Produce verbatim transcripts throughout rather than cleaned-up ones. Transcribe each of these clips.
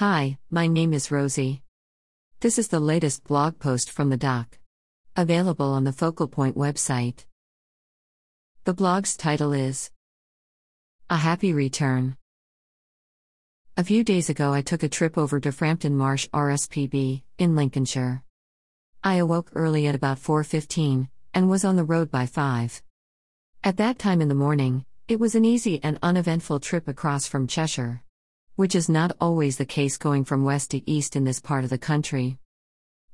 Hi, my name is Rosie. This is the latest blog post from the dock. Available on the Focal Point website. The blog's title is A Happy Return. A few days ago I took a trip over to Frampton Marsh R S P B, in Lincolnshire. I awoke early at about four fifteen, and was on the road by five. At that time in the morning, it was an easy and uneventful trip across from Cheshire, which is not always the case going from west to east in this part of the country.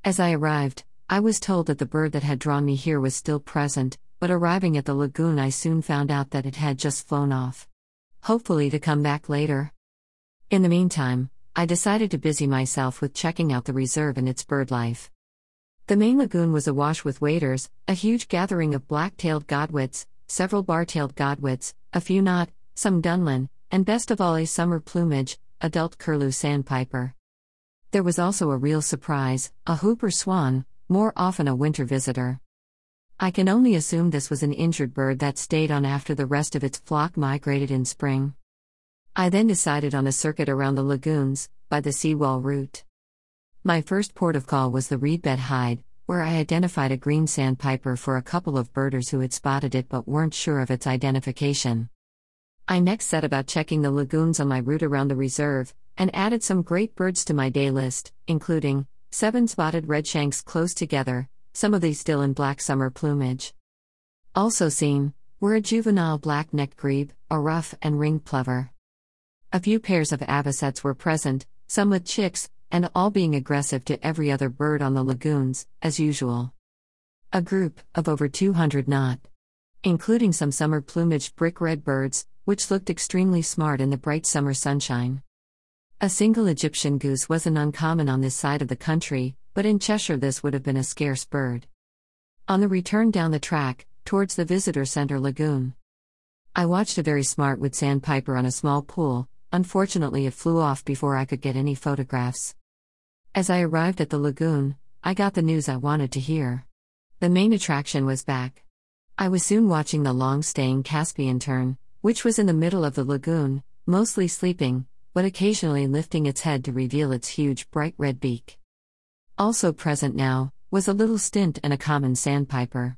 As I arrived, I was told that the bird that had drawn me here was still present, but arriving at the lagoon I soon found out that it had just flown off, hopefully to come back later. In the meantime, I decided to busy myself with checking out the reserve and its bird life. The main lagoon was awash with waders, a huge gathering of black-tailed godwits, several bar-tailed godwits, a few knot, some dunlin, and best of all a summer plumage, adult curlew sandpiper. There was also a real surprise, a hooper swan, more often a winter visitor. I can only assume this was an injured bird that stayed on after the rest of its flock migrated in spring. I then decided on a circuit around the lagoons, by the seawall route. My first port of call was the reedbed hide, where I identified a green sandpiper for a couple of birders who had spotted it but weren't sure of its identification. I next set about checking the lagoons on my route around the reserve, and added some great birds to my day list, including seven spotted redshanks close together, some of these still in black summer plumage. Also seen were a juvenile black-necked grebe, a ruff and ringed plover. A few pairs of avocets were present, some with chicks, and all being aggressive to every other bird on the lagoons, as usual. A group of over two hundred knot, including some summer-plumaged brick-red birds, which looked extremely smart in the bright summer sunshine. A single Egyptian goose wasn't uncommon on this side of the country, but in Cheshire this would have been a scarce bird. On the return down the track, towards the visitor centre lagoon, I watched a very smart wood sandpiper on a small pool. Unfortunately, it flew off before I could get any photographs. As I arrived at the lagoon, I got the news I wanted to hear. The main attraction was back. I was soon watching the long-staying Caspian tern, which was in the middle of the lagoon, mostly sleeping, but occasionally lifting its head to reveal its huge bright red beak. Also present now, was a little stint and a common sandpiper.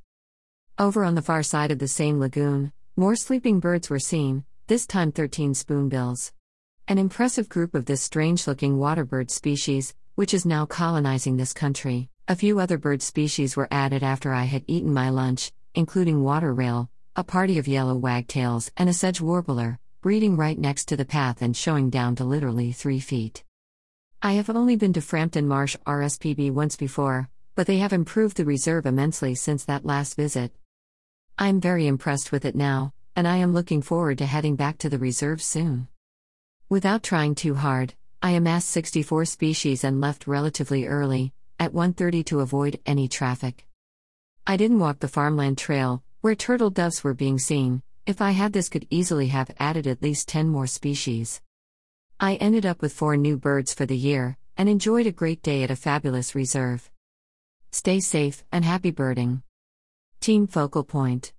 Over on the far side of the same lagoon, more sleeping birds were seen, this time thirteen spoonbills. An impressive group of this strange-looking waterbird species, which is now colonizing this country. A few other bird species were added after I had eaten my lunch, including water rail, a party of yellow wagtails and a sedge warbler, breeding right next to the path and showing down to literally three feet. I have only been to Frampton Marsh R S P B once before, but they have improved the reserve immensely since that last visit. I am very impressed with it now, and I am looking forward to heading back to the reserve soon. Without trying too hard, I amassed sixty-four species and left relatively early, at one thirty to avoid any traffic. I didn't walk the farmland trail, where turtle doves were being seen. If I had, this could easily have added at least ten more species. I ended up with four new birds for the year, and enjoyed a great day at a fabulous reserve. Stay safe and happy birding. Team Focal Point.